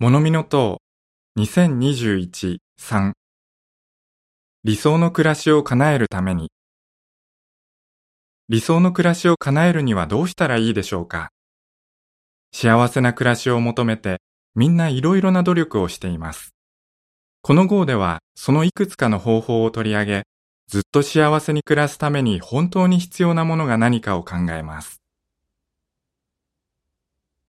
ものみの塔 2021-3 理想の暮らしを叶えるために。理想の暮らしを叶えるにはどうしたらいいでしょうか。幸せな暮らしを求めてみんないろいろな努力をしています。この号ではそのいくつかの方法を取り上げ、ずっと幸せに暮らすために本当に必要なものが何かを考えます。